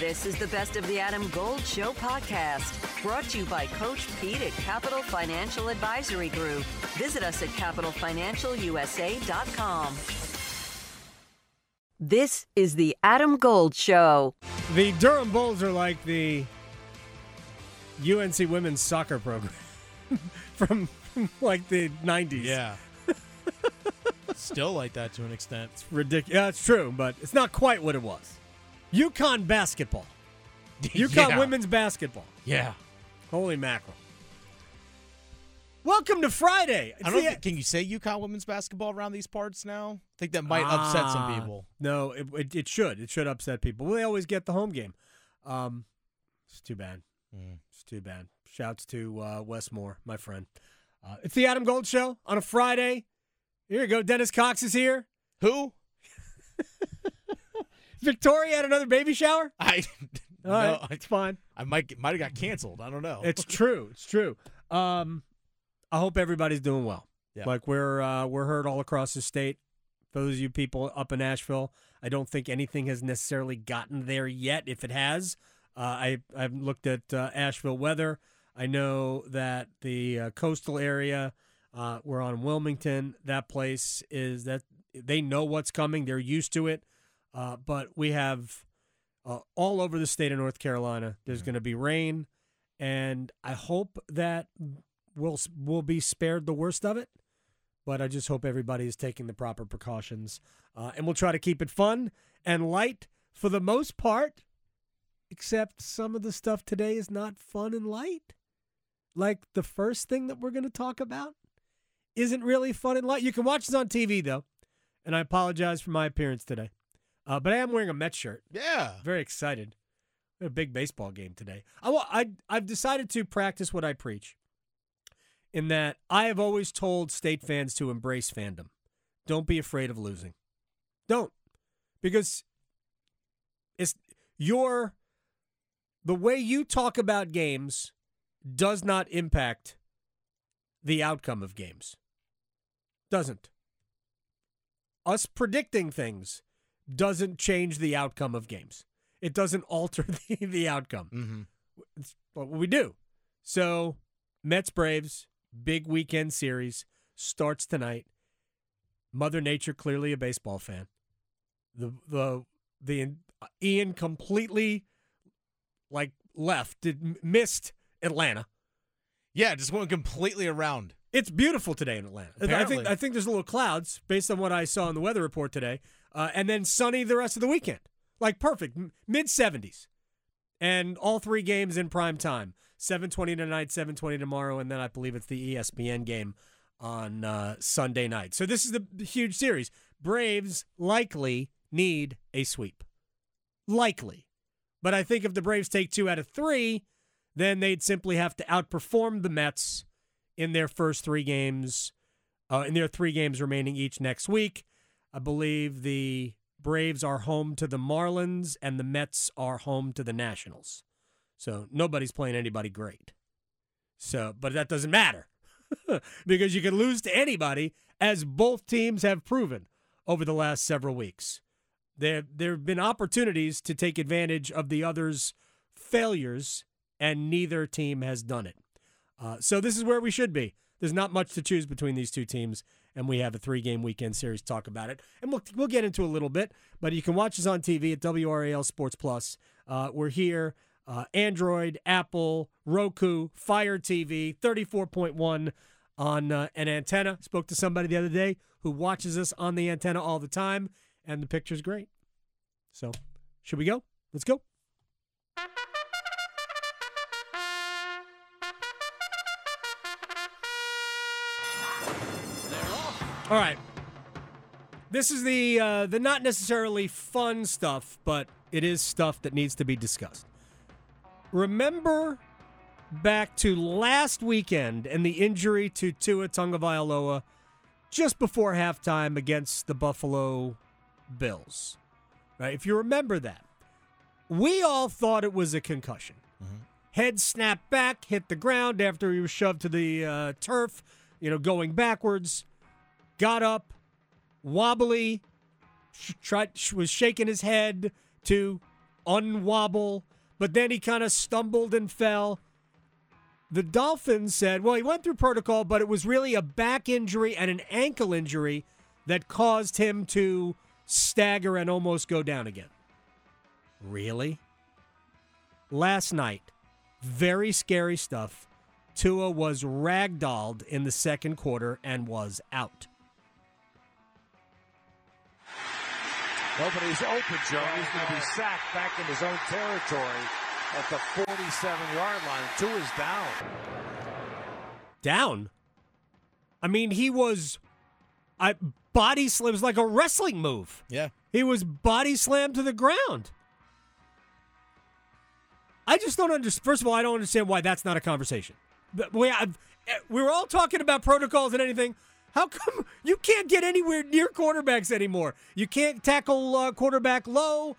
This is the Best of the Adam Gold Show podcast, brought to you by Coach Pete at Capital Financial Advisory Group. Visit us at CapitalFinancialUSA.com. This is the Adam Gold Show. The Durham Bulls are like the UNC women's soccer program from like the 90s. Yeah. Still like that to an extent. It's ridiculous. Yeah, it's true, but it's not quite what it was. UConn basketball. UConn women's basketball. Yeah. Holy mackerel. Welcome to Friday. Can you say UConn women's basketball around these parts now? I think that might upset some people. No, it should. It should upset people. Well, they always get the home game. It's too bad. It's too bad. Shouts to Wes Moore, my friend. It's the Adam Gold Show on a Friday. Here you go. Dennis Cox is here. Who? Victoria had another baby shower? All right, it's fine. I might have got canceled. I don't know. It's true. It's true. I hope everybody's doing well. Yeah. Like we're heard all across the state. Those of you people up in Asheville, I don't think anything has necessarily gotten there yet. If it has, I've looked at Asheville weather. I know that the coastal area, we're on Wilmington. That place is that they know what's coming. They're used to it. But we have all over the state of North Carolina, there's going to be rain, and I hope that we'll be spared the worst of it. But I just hope everybody is taking the proper precautions, and we'll try to keep it fun and light for the most part, except some of the stuff today is not fun and light. Like the first thing that we're going to talk about isn't really fun and light. You can watch this on TV, though, and I apologize for my appearance today. But I am wearing a Mets shirt. Yeah. Very excited. We had a big baseball game today. I've decided to practice what I preach in that I have always told state fans to embrace fandom. Don't be afraid of losing. Don't. Because it's the way you talk about games does not impact the outcome of games. Doesn't. Us predicting things doesn't change the outcome of games. It doesn't alter the outcome. Mm-hmm. It's what we do. So, Mets, Braves, big weekend series starts tonight. Mother Nature, clearly a baseball fan. The Ian completely missed Atlanta. Yeah, just went completely around. It's beautiful today in Atlanta. Apparently. I think there's a little clouds based on what I saw in the weather report today. And then sunny the rest of the weekend. Like, perfect. Mid-70s. And all three games in prime time. 7:20 tonight, 7:20 tomorrow, and then I believe it's the ESPN game on Sunday night. So this is the huge series. Braves likely need a sweep. Likely. But I think if the Braves take 2 out of 3, then they'd simply have to outperform the Mets in their first 3 games, in their 3 games remaining each next week. I believe the Braves are home to the Marlins and the Mets are home to the Nationals. So nobody's playing anybody great. So, but that doesn't matter because you can lose to anybody, as both teams have proven over the last several weeks. There have been opportunities to take advantage of the other's failures, and neither team has done it. So this is where we should be. There's not much to choose between these two teams. And we have a 3-game weekend series to talk about it. And we'll get into a little bit, but you can watch us on TV at WRAL Sports Plus. We're here, Android, Apple, Roku, Fire TV, 34.1 on an antenna. Spoke to somebody the other day who watches us on the antenna all the time, and the picture's great. So, should we go? Let's go. All right, this is the not necessarily fun stuff, but it is stuff that needs to be discussed. Remember back to last weekend and the injury to Tua Tagovailoa just before halftime against the Buffalo Bills, right? If you remember that, we all thought it was a concussion. Mm-hmm. Head snapped back, hit the ground after he was shoved to the turf, going backwards. Got up, wobbly, was shaking his head to unwobble, but then he kind of stumbled and fell. The Dolphins said, well, he went through protocol, but it was really a back injury and an ankle injury that caused him to stagger and almost go down again. Really? Last night, very scary stuff. Tua was ragdolled in the second quarter and was out. Nobody's open, Joe. He's going to be sacked back in his own territory at the 47-yard line. Tua's down. Down? I mean, he was... body slam. It was like a wrestling move. Yeah. He was body slammed to the ground. I just don't understand. First of all, I don't understand why that's not a conversation. We're all talking about protocols and anything. How come you can't get anywhere near quarterbacks anymore? You can't tackle quarterback low.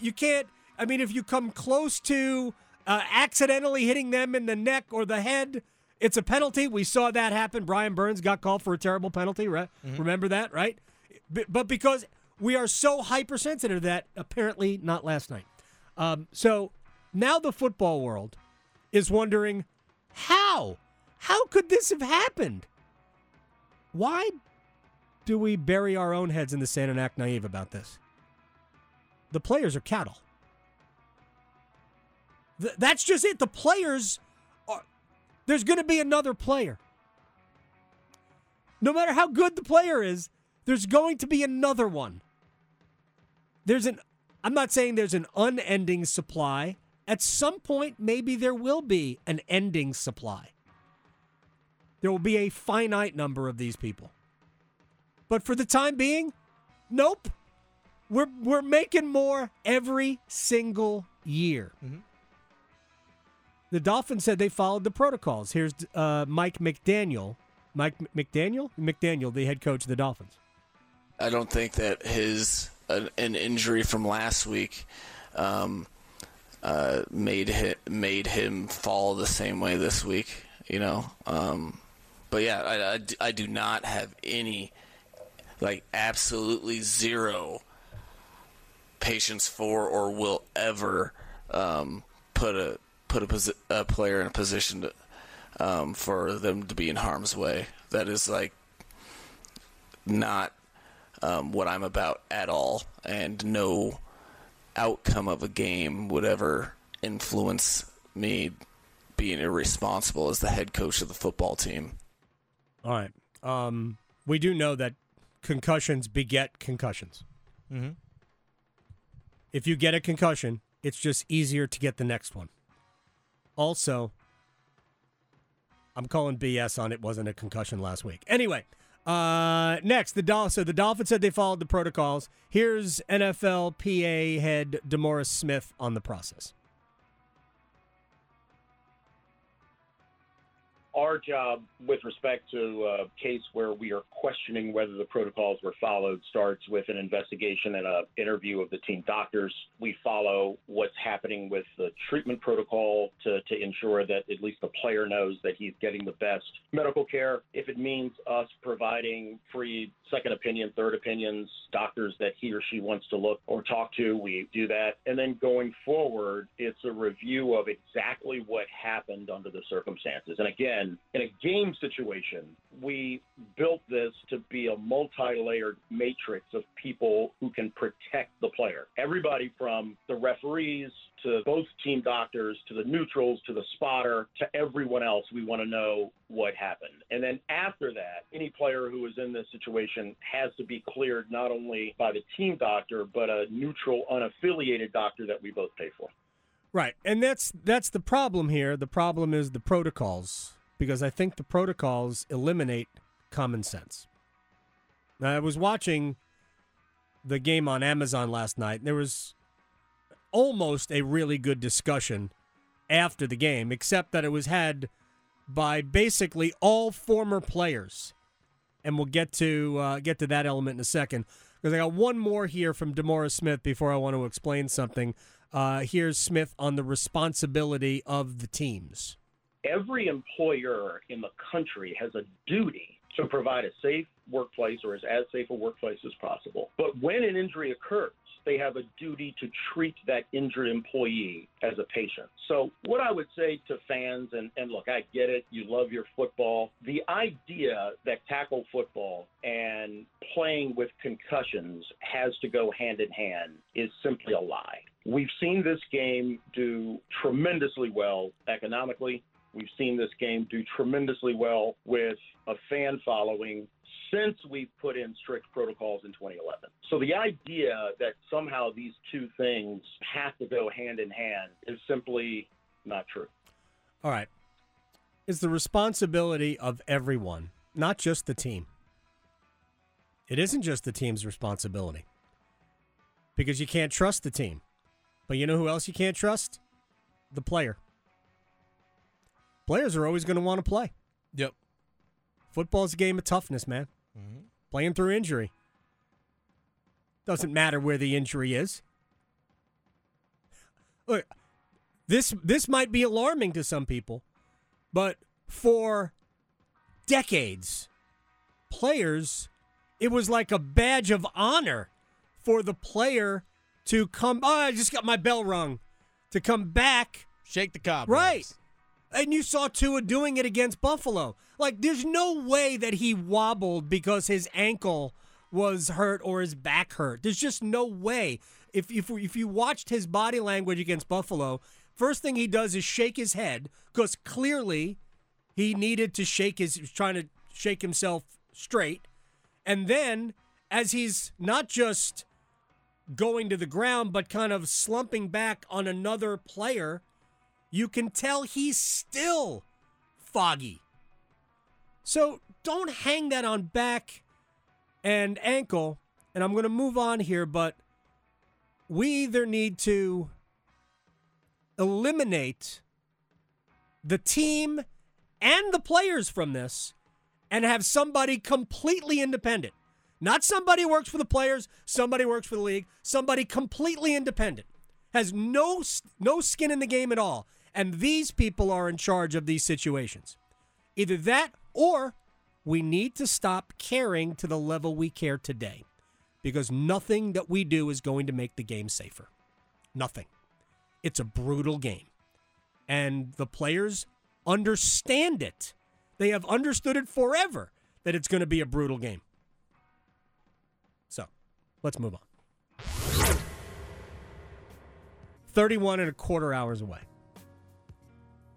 You can't. I mean, if you come close to accidentally hitting them in the neck or the head, it's a penalty. We saw that happen. Brian Burns got called for a terrible penalty, right? Mm-hmm. Remember that, right? But because we are so hypersensitive to that, apparently not last night. So now the football world is wondering how? How could this have happened? Why do we bury our own heads in the sand and act naive about this? The players are cattle. That's just it. The players are... There's going to be another player. No matter how good the player is, there's going to be another one. I'm not saying there's an unending supply. At some point, maybe there will be an ending supply. There will be a finite number of these people. But for the time being, nope. We're making more every single year. Mm-hmm. The Dolphins said they followed the protocols. Here's Mike McDaniel. McDaniel, the head coach of the Dolphins. I don't think that an injury from last week made him fall the same way this week. You know, but yeah, I do not have any, like, absolutely zero patience for or will ever put a player in a position to, for them to be in harm's way. That is, like, not what I'm about at all, and no outcome of a game would ever influence me being irresponsible as the head coach of the football team. All right. We do know that concussions beget concussions. Mm-hmm. If you get a concussion, it's just easier to get the next one. Also, I'm calling BS on it wasn't a concussion last week. Anyway, next, the Dolphins said they followed the protocols. Here's NFLPA head DeMaurice Smith on the process. Our job with respect to a case where we are questioning whether the protocols were followed starts with an investigation and an interview of the team doctors. We follow what's happening with the treatment protocol to ensure that at least the player knows that he's getting the best medical care. If it means us providing free second opinion, third opinions, doctors that he or she wants to look or talk to, we do that. And then going forward, it's a review of exactly what happened under the circumstances. And again, in a game situation, we built this to be a multi-layered matrix of people who can protect the player. Everybody from the referees to both team doctors to the neutrals to the spotter to everyone else, we want to know what happened. And then after that, any player who is in this situation has to be cleared not only by the team doctor, but a neutral, unaffiliated doctor that we both pay for. Right, and that's the problem here. The problem is the protocols. Because I think the protocols eliminate common sense. Now, I was watching the game on Amazon last night, and there was almost a really good discussion after the game, except that it was had by basically all former players. And we'll get to that element in a second. Because I got one more here from DeMaurice Smith before I want to explain something. Here's Smith on the responsibility of the teams. Every employer in the country has a duty to provide a safe workplace or as safe a workplace as possible. But when an injury occurs, they have a duty to treat that injured employee as a patient. So what I would say to fans, and look, I get it, you love your football. The idea that tackle football and playing with concussions has to go hand in hand is simply a lie. We've seen this game do tremendously well economically. We've seen this game do tremendously well with a fan following since we've put in strict protocols in 2011. So the idea that somehow these two things have to go hand in hand is simply not true. All right. It's the responsibility of everyone, not just the team. It isn't just the team's responsibility because you can't trust the team. But you know who else you can't trust? The player. Players are always going to want to play. Yep. Football's a game of toughness, man. Mm-hmm. Playing through injury. Doesn't matter where the injury is. Look, this might be alarming to some people, but for decades, players, it was like a badge of honor for the player to come, oh, I just got my bell rung, to come back. Shake the cobwebs. Right. And you saw Tua doing it against Buffalo. Like, there's no way that he wobbled because his ankle was hurt or his back hurt. There's just no way. If you watched his body language against Buffalo, first thing he does is shake his head because clearly he needed to shake his, trying to shake himself straight. And then as he's not just going to the ground but kind of slumping back on another player, you can tell he's still foggy. So don't hang that on back and ankle. And I'm going to move on here, but we either need to eliminate the team and the players from this and have somebody completely independent. Not somebody who works for the players, somebody who works for the league, somebody completely independent. Has no skin in the game at all. And these people are in charge of these situations. Either that or we need to stop caring to the level we care today because nothing that we do is going to make the game safer. Nothing. It's a brutal game. And the players understand it. They have understood it forever that it's going to be a brutal game. So, let's move on. 31.25 hours away.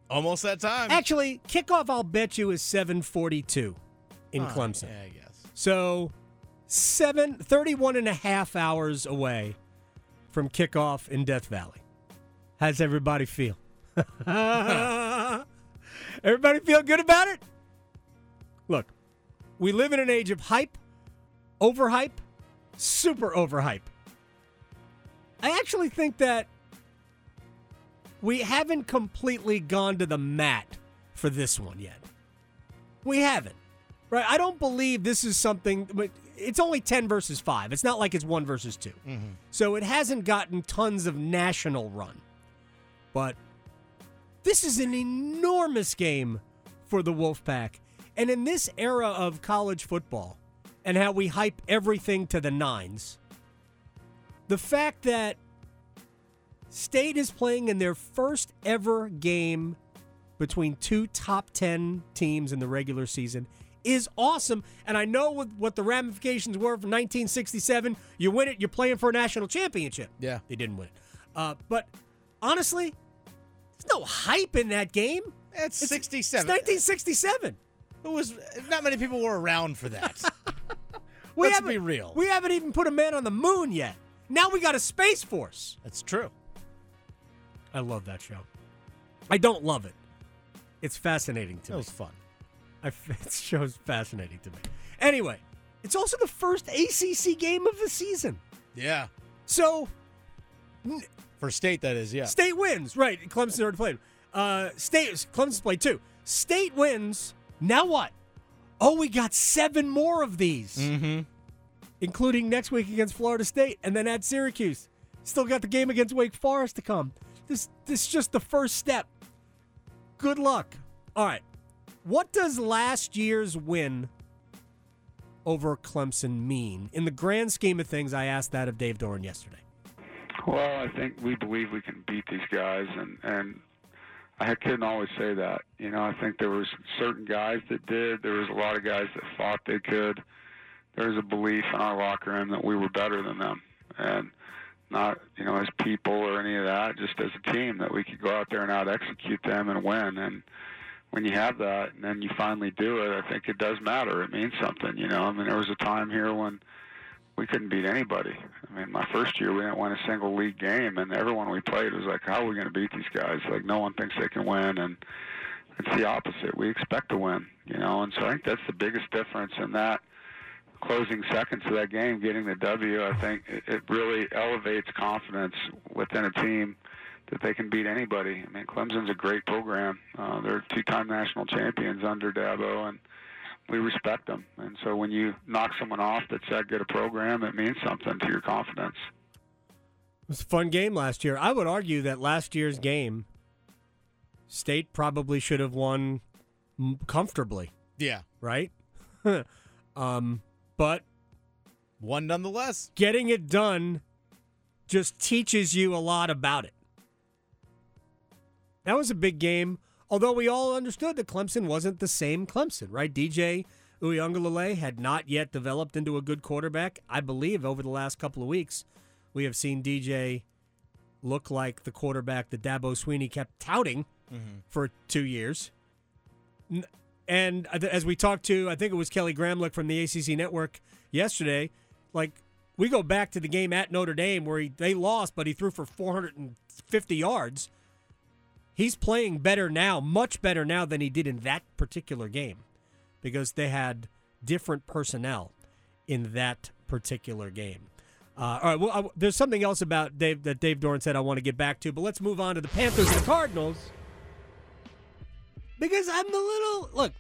Almost that time. Actually, kickoff, I'll bet you, is 7:42 in Clemson. Yeah, I guess. So 31.5 hours away from kickoff in Death Valley. How's everybody feel? Everybody feel good about it? Look, we live in an age of hype, overhype, super overhype. I actually think that we haven't completely gone to the mat for this one yet. We haven't. Right? I don't believe this is something, but it's only 10 versus 5. It's not like it's 1 versus 2. Mm-hmm. So it hasn't gotten tons of national run. But this is an enormous game for the Wolfpack. And in this era of college football and how we hype everything to the nines, the fact that State is playing in their first ever game between two top 10 teams in the regular season is awesome. And I know what the ramifications were from 1967. You win it, you're playing for a national championship. Yeah. They didn't win it. But honestly, there's no hype in that game. It's 67. It's 1967. Not many people were around for that. Let's be real. We haven't even put a man on the moon yet. Now we got a Space Force. That's true. I love that show. I don't love it. It's fascinating to me. It was fun. That show's fascinating to me. Anyway, it's also the first ACC game of the season. Yeah. So. For State, that is, yeah. State wins. Right. Clemson already played. Clemson's played two. State wins. Now what? Oh, we got 7 more of these. Mm-hmm. Including next week against Florida State and then at Syracuse. Still got the game against Wake Forest to come. This is just the first step. Good luck. All right. What does last year's win over Clemson mean? In the grand scheme of things, I asked that of Dave Doran yesterday. Well, I think we believe we can beat these guys, and I couldn't always say that. You know, I think there was certain guys that did. There was a lot of guys that thought they could. There was a belief in our locker room that we were better than them, and not, you know, as people or any of that, just as a team, that we could go out there and out-execute them and win. And when you have that and then you finally do it, I think it does matter. It means something, you know. I mean, there was a time here when we couldn't beat anybody. I mean, my first year, we didn't win a single league game, and everyone we played was like, how are we going to beat these guys? Like, no one thinks they can win, and it's the opposite. We expect to win, you know. And so I think that's the biggest difference in that closing seconds of that game, getting the W. I think it really elevates confidence within a team that they can beat anybody. I mean, Clemson's a great program. They're two-time national champions under Dabo, and we respect them. And so when you knock someone off that's that good a program, it means something to your confidence. It was a fun game last year. I would argue that last year's game, State probably should have won comfortably. Yeah. Right? But one nonetheless. Getting it done just teaches you a lot about it. That was a big game, although we all understood that Clemson wasn't the same Clemson, right? DJ Uiagalelei had not yet developed into a good quarterback. I believe over the last couple of weeks, we have seen DJ look like the quarterback that Dabo Swinney kept touting for 2 years. And as we talked to, I think it was Kelly Gramlich from the ACC Network yesterday, like, we go back to the game at Notre Dame where they lost, but he threw for 450 yards. He's playing better now, much better now than he did in that particular game, because they had different personnel in that particular game. All right, well, there's something else about Dave that Dave Doran said I want to get back to, but let's move on to the Panthers and the Cardinals. Because I'm a little... Look,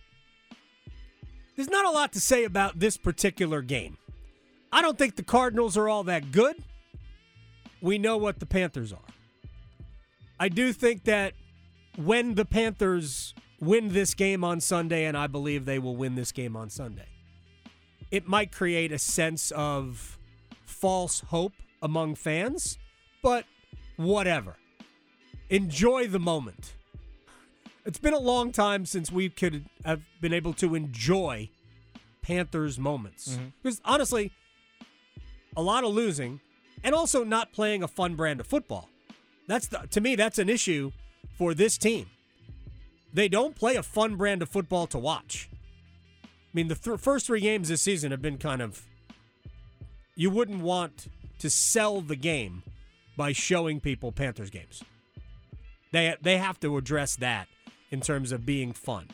there's not a lot to say about this particular game. I don't think the Cardinals are all that good. We know what the Panthers are. I do think that when the Panthers win this game on Sunday, and I believe they will win this game on Sunday, it might create a sense of false hope among fans, but whatever. Enjoy the moment. It's been a long time since we could have been able to enjoy Panthers moments. Because honestly, a lot of losing and also not playing a fun brand of football. To me, that's an issue for this team. They don't play a fun brand of football to watch. I mean, the first three games this season have been kind of, you wouldn't want to sell the game by showing people Panthers games. They have to address that in terms of being fun.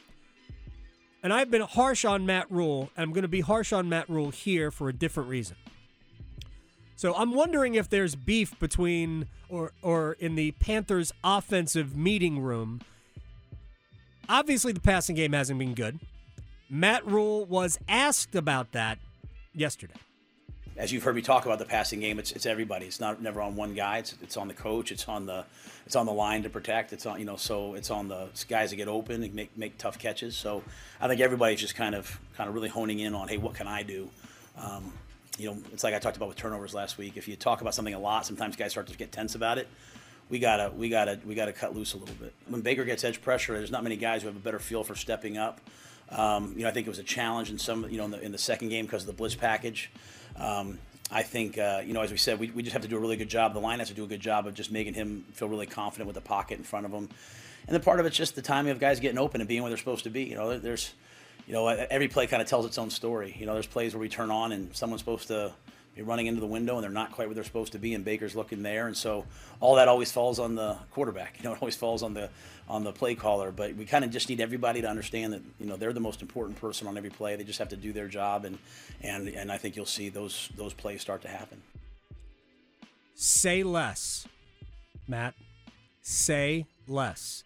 And I've been harsh on Matt Rhule, and I'm going to be harsh on Matt Rhule here for a different reason. So I'm wondering if there's beef between or in the Panthers' offensive meeting room. Obviously, the passing game hasn't been good. Matt Rhule was asked about that yesterday. As you've heard me talk about the passing game, it's everybody. It's never on one guy. It's on the coach. It's on the line to protect. It's on, you know, so it's on the guys that get open and make tough catches. So I think everybody's just kind of really honing in on, hey, what can I do? You know, it's like I talked about with turnovers last week. If you talk about something a lot, sometimes guys start to get tense about it. We gotta cut loose a little bit. When Baker gets edge pressure, there's not many guys who have a better feel for stepping up. You know, I think it was a challenge in some, you know, in the second game because of the blitz package. I think, you know, as we said, we just have to do a really good job. The line has to do a good job of just making him feel really confident with the pocket in front of him. And then part of it's just the timing of guys getting open and being where they're supposed to be. You know, there's, you know, every play kind of tells its own story. You know, there's plays where we turn on and someone's supposed to be running into the window and they're not quite where they're supposed to be, and Baker's looking there. And so all that always falls on the quarterback. You know, it always falls on the play caller. But we kind of just need everybody to understand that, you know, they're the most important person on every play. They just have to do their job, and I think you'll see those plays start to happen. Say less, Matt. Say less.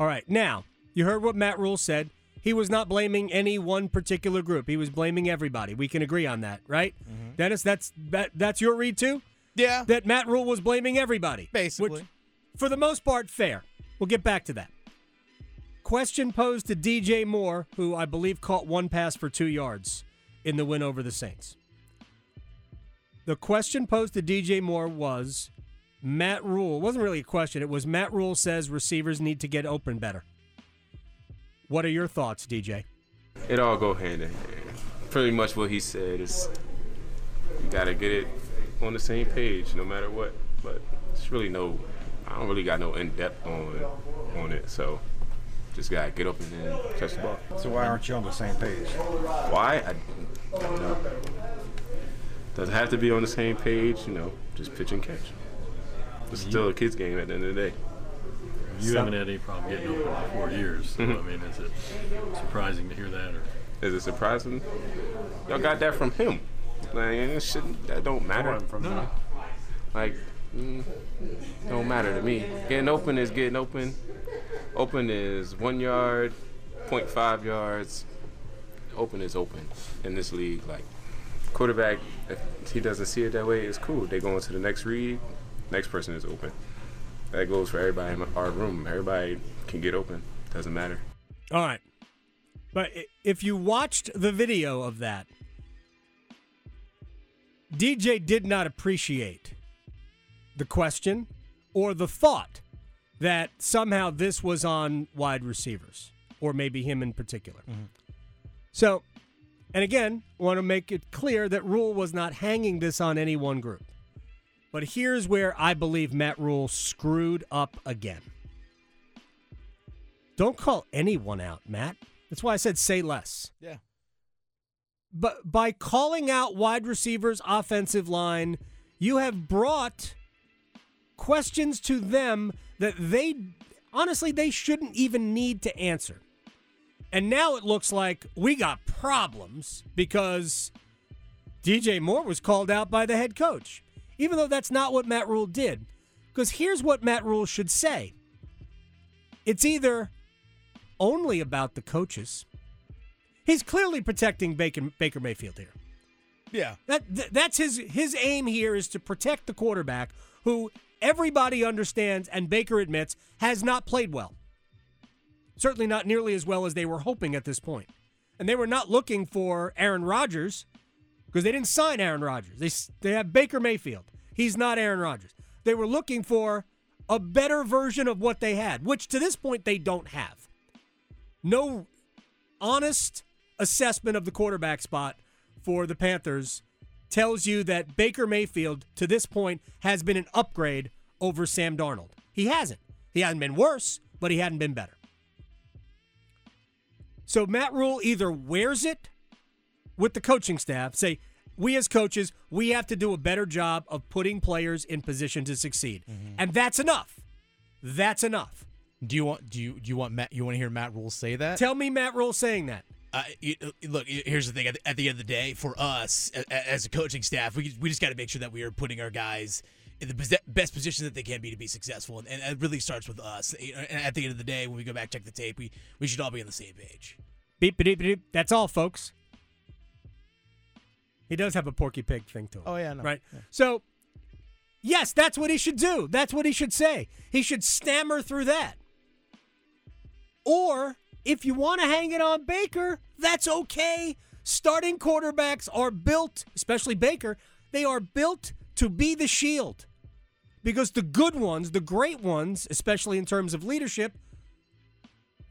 All right, now, you heard what Matt Rhule said. He was not blaming any one particular group. He was blaming everybody. We can agree on that, right? Mm-hmm. Dennis, that's your read too? Yeah. That Matt Rhule was blaming everybody. Basically. Which, for the most part, fair. We'll get back to that. Question posed to DJ Moore, who I believe caught one pass for 2 yards in the win over the Saints. The question posed to DJ Moore was, Matt Rhule, it wasn't really a question, it was Matt Rhule says receivers need to get open better. What are your thoughts, DJ? It all go hand in hand. Pretty much what he said is you got to get it on the same page no matter what. But it's really no, I don't really got no in-depth on it, so just got to get open and catch the ball. So why aren't you on the same page? Why? I don't know. Doesn't have to be on the same page, you know, just pitch and catch. It's still a kid's game at the end of the day. You haven't had any problem getting open in 4 years. So, I mean, is it surprising to hear that? Or is it surprising? Y'all got that from him. Like, that don't matter. No. Like, don't matter to me. Getting open is getting open. Open is 1 yard, 0.5 yards. Open is open in this league. Like, quarterback, if he doesn't see it that way, it's cool. They go into the next read, next person is open. That goes for everybody in our room. Everybody can get open. Doesn't matter. All right. But if you watched the video of that, DJ did not appreciate the question or the thought that somehow this was on wide receivers or maybe him in particular. Mm-hmm. So, and again, I want to make it clear that Rhule was not hanging this on any one group. But here's where I believe Matt Rhule screwed up again. Don't call anyone out, Matt. That's why I said say less. Yeah. But by calling out wide receivers, offensive line, you have brought questions to them that they, honestly, they shouldn't even need to answer. And now it looks like we got problems because DJ Moore was called out by the head coach. Even though that's not what Matt Rhule did. Because here's what Matt Rhule should say. It's either only about the coaches. He's clearly protecting Baker Mayfield here. Yeah. That's his aim here is to protect the quarterback who everybody understands and Baker admits has not played well. Certainly not nearly as well as they were hoping at this point. And they were not looking for Aaron Rodgers. Because they didn't sign Aaron Rodgers. They have Baker Mayfield. He's not Aaron Rodgers. They were looking for a better version of what they had, which to this point they don't have. No honest assessment of the quarterback spot for the Panthers tells you that Baker Mayfield to this point has been an upgrade over Sam Darnold. He hasn't. He hasn't been worse, but he hadn't been better. So Matt Rhule either wears it with the coaching staff, say, we as coaches, we have to do a better job of putting players in position to succeed. Mm-hmm. And that's enough. That's enough. Do you want to hear Matt Rhule say that? Tell me Matt Rhule saying that. Look, here's the thing. At the end of the day, for us, as a coaching staff, we just got to make sure that we are putting our guys in the best position that they can be to be successful. And it really starts with us. And at the end of the day, when we go back, check the tape, we should all be on the same page. Beep, beep, beep. That's all, folks. He does have a Porky Pig thing to him. Oh, yeah, no. Right? Yeah. So, yes, that's what he should do. That's what he should say. He should stammer through that. Or, if you want to hang it on Baker, that's okay. Starting quarterbacks are built, especially Baker, they are built to be the shield. Because the good ones, the great ones, especially in terms of leadership,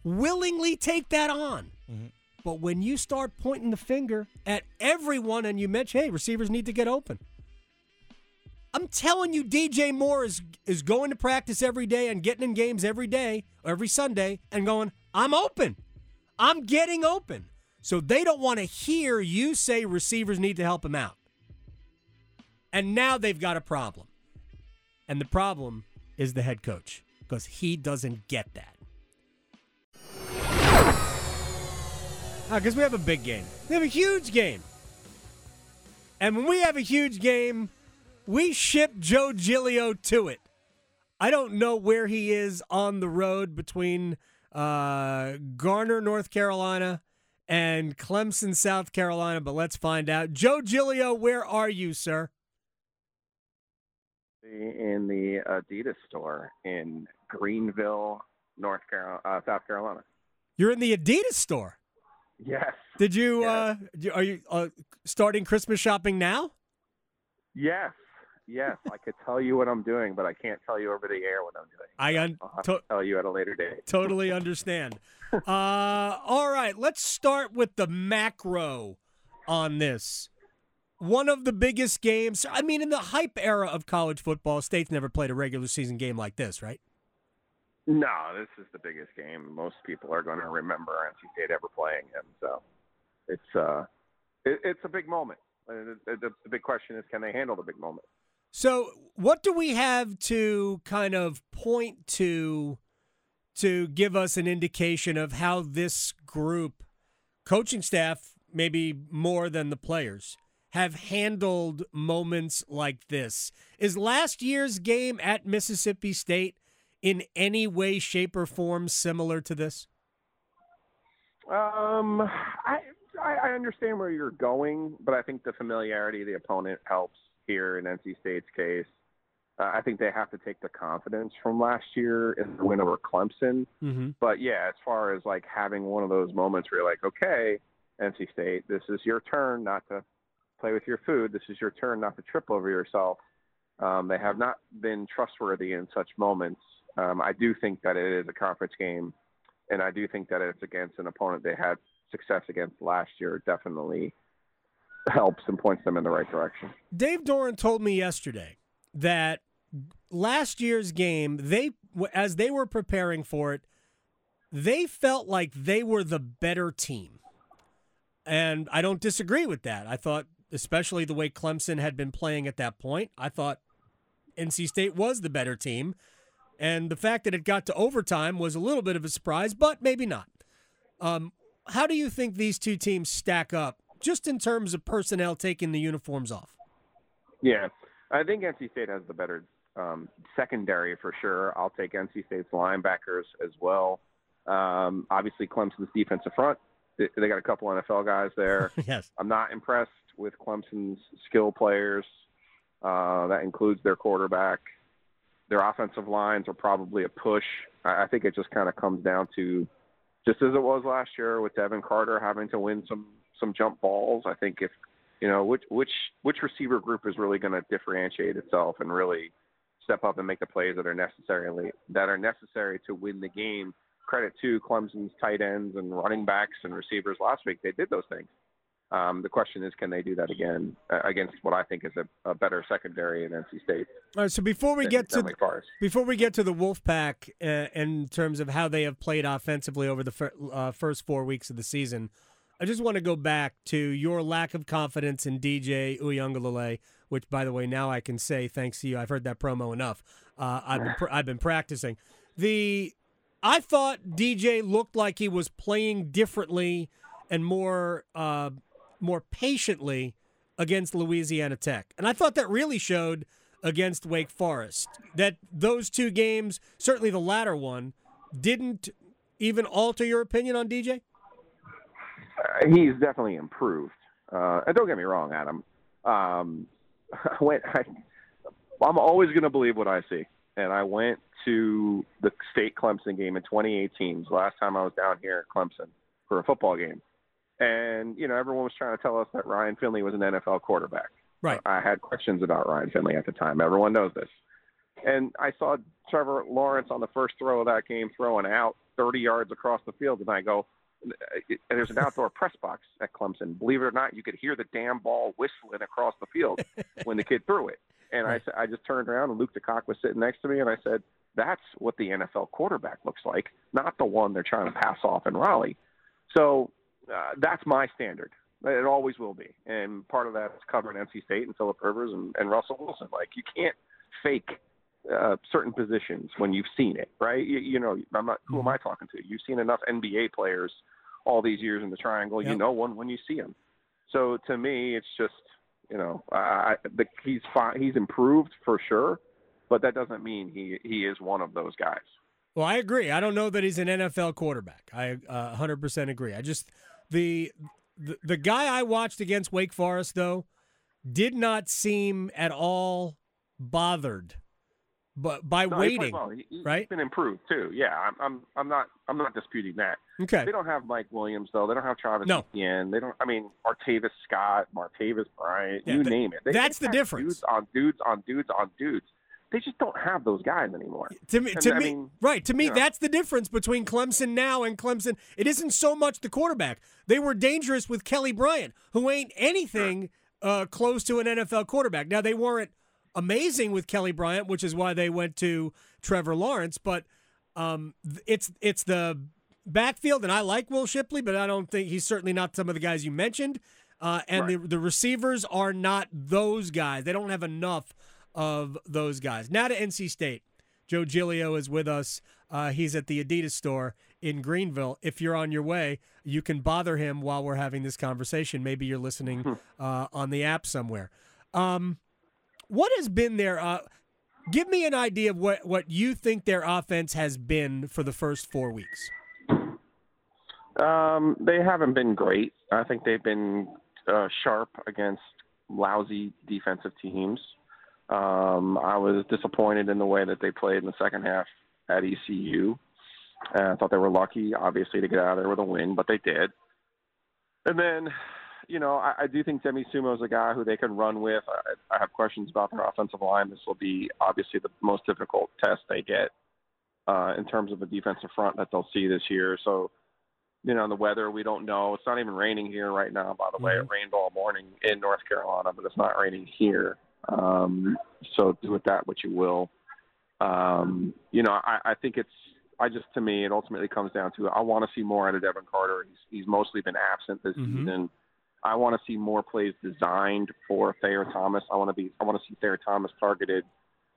willingly take that on. Mm-hmm. But when you start pointing the finger at everyone and you mention, hey, receivers need to get open. I'm telling you, DJ Moore is going to practice every day and getting in games every day, or every Sunday, and going, I'm open. I'm getting open. So they don't want to hear you say receivers need to help him out. And now they've got a problem. And the problem is the head coach, because he doesn't get that. Because we have a big game. We have a huge game. And when we have a huge game, we ship Joe Giglio to it. I don't know where he is on the road between Garner, North Carolina, and Clemson, South Carolina, but let's find out. Joe Giglio, where are you, sir? In the Adidas store in Greenville, South Carolina. You're in the Adidas store? Yes. Did you? Yes. Are you starting Christmas shopping now? Yes. Yes, I could tell you what I'm doing, but I can't tell you over the air what I'm doing. I'll tell you at a later date. Totally understand. All right, let's start with the macro on this. One of the biggest games, I mean, in the hype era of college football, State's never played a regular season game like this, right? No, this is the biggest game most people are going to remember NC State ever playing him. So it's a big moment. The big question is, can they handle the big moment? So what do we have to kind of point to give us an indication of how this group, coaching staff, maybe more than the players, have handled moments like this? Is last year's game at Mississippi State in any way, shape, or form similar to this? I understand where you're going, but I think the familiarity of the opponent helps here in NC State's case. I think they have to take the confidence from last year in the win over Clemson. Mm-hmm. But, yeah, as far as, like, having one of those moments where you're like, okay, NC State, this is your turn not to play with your food. This is your turn not to trip over yourself. They have not been trustworthy in such moments. I do think that it is a conference game, and I do think that it's against an opponent they had success against last year. Definitely helps and points them in the right direction. Dave Doran told me yesterday that last year's game, as they were preparing for it, they felt like they were the better team. And I don't disagree with that. I thought, especially the way Clemson had been playing at that point, I thought NC State was the better team. And the fact that it got to overtime was a little bit of a surprise, but maybe not. How do you think these two teams stack up just in terms of personnel taking the uniforms off? Yeah, I think NC State has the better secondary for sure. I'll take NC State's linebackers as well. Obviously, Clemson's defensive front. They got a couple NFL guys there. Yes. I'm not impressed with Clemson's skill players. That includes their quarterback. Their offensive lines are probably a push. I think it just kind of comes down to, just as it was last year with Devin Carter having to win some jump balls. I think if, you know, which receiver group is really going to differentiate itself and really step up and make the plays that are necessary to win the game. Credit to Clemson's tight ends and running backs and receivers last week. They did those things. The question is, can they do that again against what I think is a better secondary in NC State? All right. So before we get to the Wolfpack in terms of how they have played offensively over the first 4 weeks of the season, I just want to go back to your lack of confidence in DJ Uiagalelei, which, by the way, now I can say thanks to you. I've heard that promo enough. I've been practicing. I thought DJ looked like he was playing differently and more patiently against Louisiana Tech. And I thought that really showed against Wake Forest, that those two games, certainly the latter one, didn't even alter your opinion on DJ? He's definitely improved. And don't get me wrong, Adam. I'm always going to believe what I see. And I went to the State Clemson game in 2018, last time I was down here at Clemson for a football game. And, you know, everyone was trying to tell us that Ryan Finley was an NFL quarterback. Right. I had questions about Ryan Finley at the time. Everyone knows this. And I saw Trevor Lawrence on the first throw of that game throwing out 30 yards across the field. And I go, and there's an outdoor press box at Clemson. Believe it or not, you could hear the damn ball whistling across the field when the kid threw it. And I just turned around, and Luke DeCock was sitting next to me, and I said, that's what the NFL quarterback looks like, not the one they're trying to pass off in Raleigh. So that's my standard. It always will be. And part of that is covering NC State and Philip Rivers and Russell Wilson. Like, you can't fake certain positions when you've seen it, right? You know, I'm not. Who am I talking to? You've seen enough NBA players all these years in the triangle. Yep. You know one when you see them. So to me, it's just – you know, he's fine. He's improved for sure, but that doesn't mean he is one of those guys. Well, I agree. I don't know that he's an NFL quarterback. I 100% agree. I just the guy I watched against Wake Forest, though, did not seem at all bothered But by waiting, right? He's been improved too. Yeah, I'm not disputing that. Okay. They don't have Mike Williams though. They don't have Travis Etienne. They don't. I mean, Martavis Scott, Martavis Bryant. Yeah, name it. That's the difference. Dudes on dudes. They just don't have those guys anymore. To me, that's the difference between Clemson now and Clemson. It isn't so much the quarterback. They were dangerous with Kelly Bryant, who ain't anything close to an NFL quarterback. Now they weren't amazing with Kelly Bryant, which is why they went to Trevor Lawrence. But it's the backfield, and I like Will Shipley, but I don't think he's certainly not some of the guys you mentioned. The receivers are not those guys. They don't have enough of those guys. Now to NC State. Joe Giglio is with us. He's at the Adidas store in Greenville. If you're on your way, you can bother him while we're having this conversation. Maybe you're listening on the app somewhere. What has been their give me an idea of what you think their offense has been for the first 4 weeks. They haven't been great. I think they've been sharp against lousy defensive teams. I was disappointed in the way that they played in the second half at ECU. I thought they were lucky, obviously, to get out of there with a win, but they did. And then, you know, I do think Demi Sumo is a guy who they can run with. I have questions about their offensive line. This will be obviously the most difficult test they get in terms of a defensive front that they'll see this year. So, you know, the weather, we don't know. It's not even raining here right now, by the way. It rained all morning in North Carolina, but it's not raining here. So do with that what you will. You know, I think it ultimately comes down to, I want to see more out of Devin Carter. He's mostly been absent this season. I want to see more plays designed for Thayer Thomas. I want to see Thayer Thomas targeted,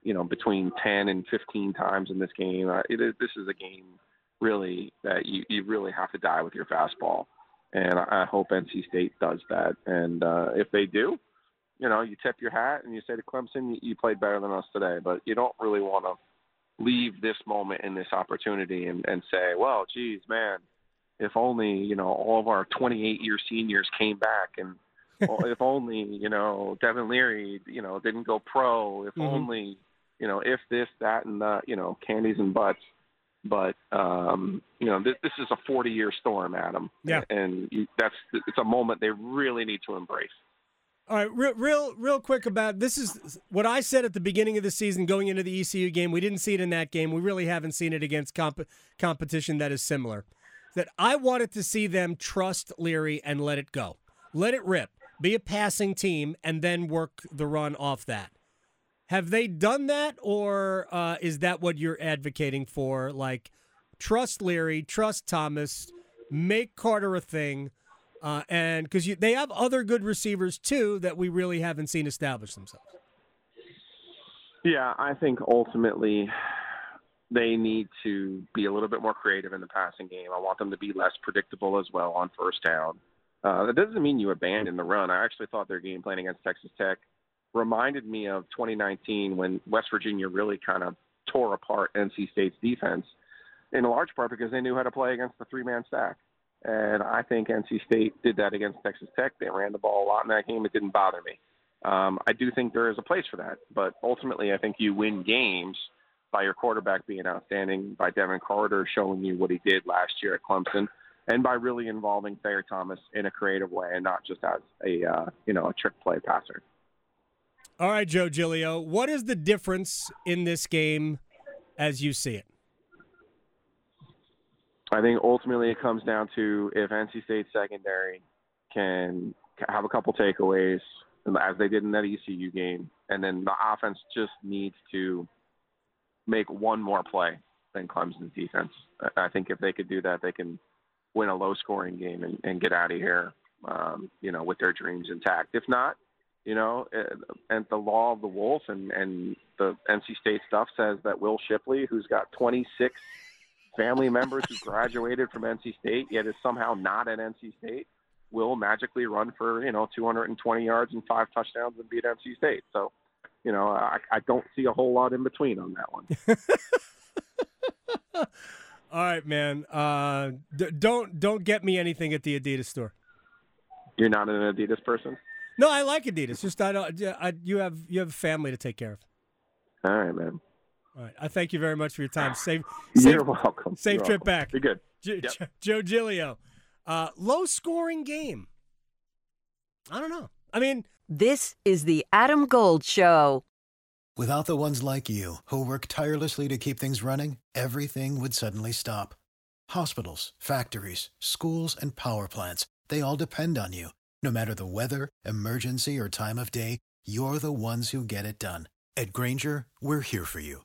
you know, between 10 and 15 times in this game. This is a game really that you really have to die with your fastball. And I hope NC State does that. And, if they do, you know, you tip your hat and you say to Clemson, you played better than us today, but you don't really want to leave this moment and this opportunity and say, well, geez, man, if only, you know, all of our 28-year seniors came back and if only, you know, Devin Leary, you know, didn't go pro, if only, you know, if this, that, and that, you know, candies and butts. But, you know, this is a 40-year storm, Adam. Yeah. And it's a moment they really need to embrace. All right, real quick about this is what I said at the beginning of the season going into the ECU game. We didn't see it in that game. We really haven't seen it against competition that is similar. That I wanted to see them trust Leary and let it go. Let it rip. Be a passing team and then work the run off that. Have they done that, or is that what you're advocating for? Like, trust Leary, trust Thomas, make Carter a thing. And because they have other good receivers too that we really haven't seen establish themselves. Yeah, I think ultimately they need to be a little bit more creative in the passing game. I want them to be less predictable as well on first down. That doesn't mean you abandon the run. I actually thought their game plan against Texas Tech reminded me of 2019 when West Virginia really kind of tore apart NC State's defense, in large part because they knew how to play against the three-man stack. And I think NC State did that against Texas Tech. They ran the ball a lot in that game. It didn't bother me. I do think there is a place for that. But ultimately, I think you win games by your quarterback being outstanding, by Devin Carter showing you what he did last year at Clemson, and by really involving Thayer Thomas in a creative way and not just as a trick play passer. All right, Joe Giglio, what is the difference in this game as you see it? I think ultimately it comes down to if NC State secondary can have a couple takeaways, as they did in that ECU game, and then the offense just needs to make one more play than Clemson's defense. I think if they could do that, they can win a low-scoring game and get out of here, you know, with their dreams intact. If not, you know, and the law of the wolf and the NC State stuff says that Will Shipley, who's got 26 family members who graduated from NC State yet is somehow not at NC State, will magically run for, you know, 220 yards and 5 touchdowns and beat NC State. So, you know, I don't see a whole lot in between on that one. All right, man. Don't get me anything at the Adidas store. You're not an Adidas person? No, I like Adidas. Just you have a family to take care of. All right, man. All right. I thank you very much for your time. You're welcome. Safe trip back. You're good. Joe Giglio. Low-scoring game. I don't know. I mean, this is the Adam Gold Show. Without the ones like you who work tirelessly to keep things running, everything would suddenly stop. Hospitals, factories, schools, and power plants, they all depend on you. No matter the weather, emergency, or time of day, you're the ones who get it done. At Grainger, we're here for you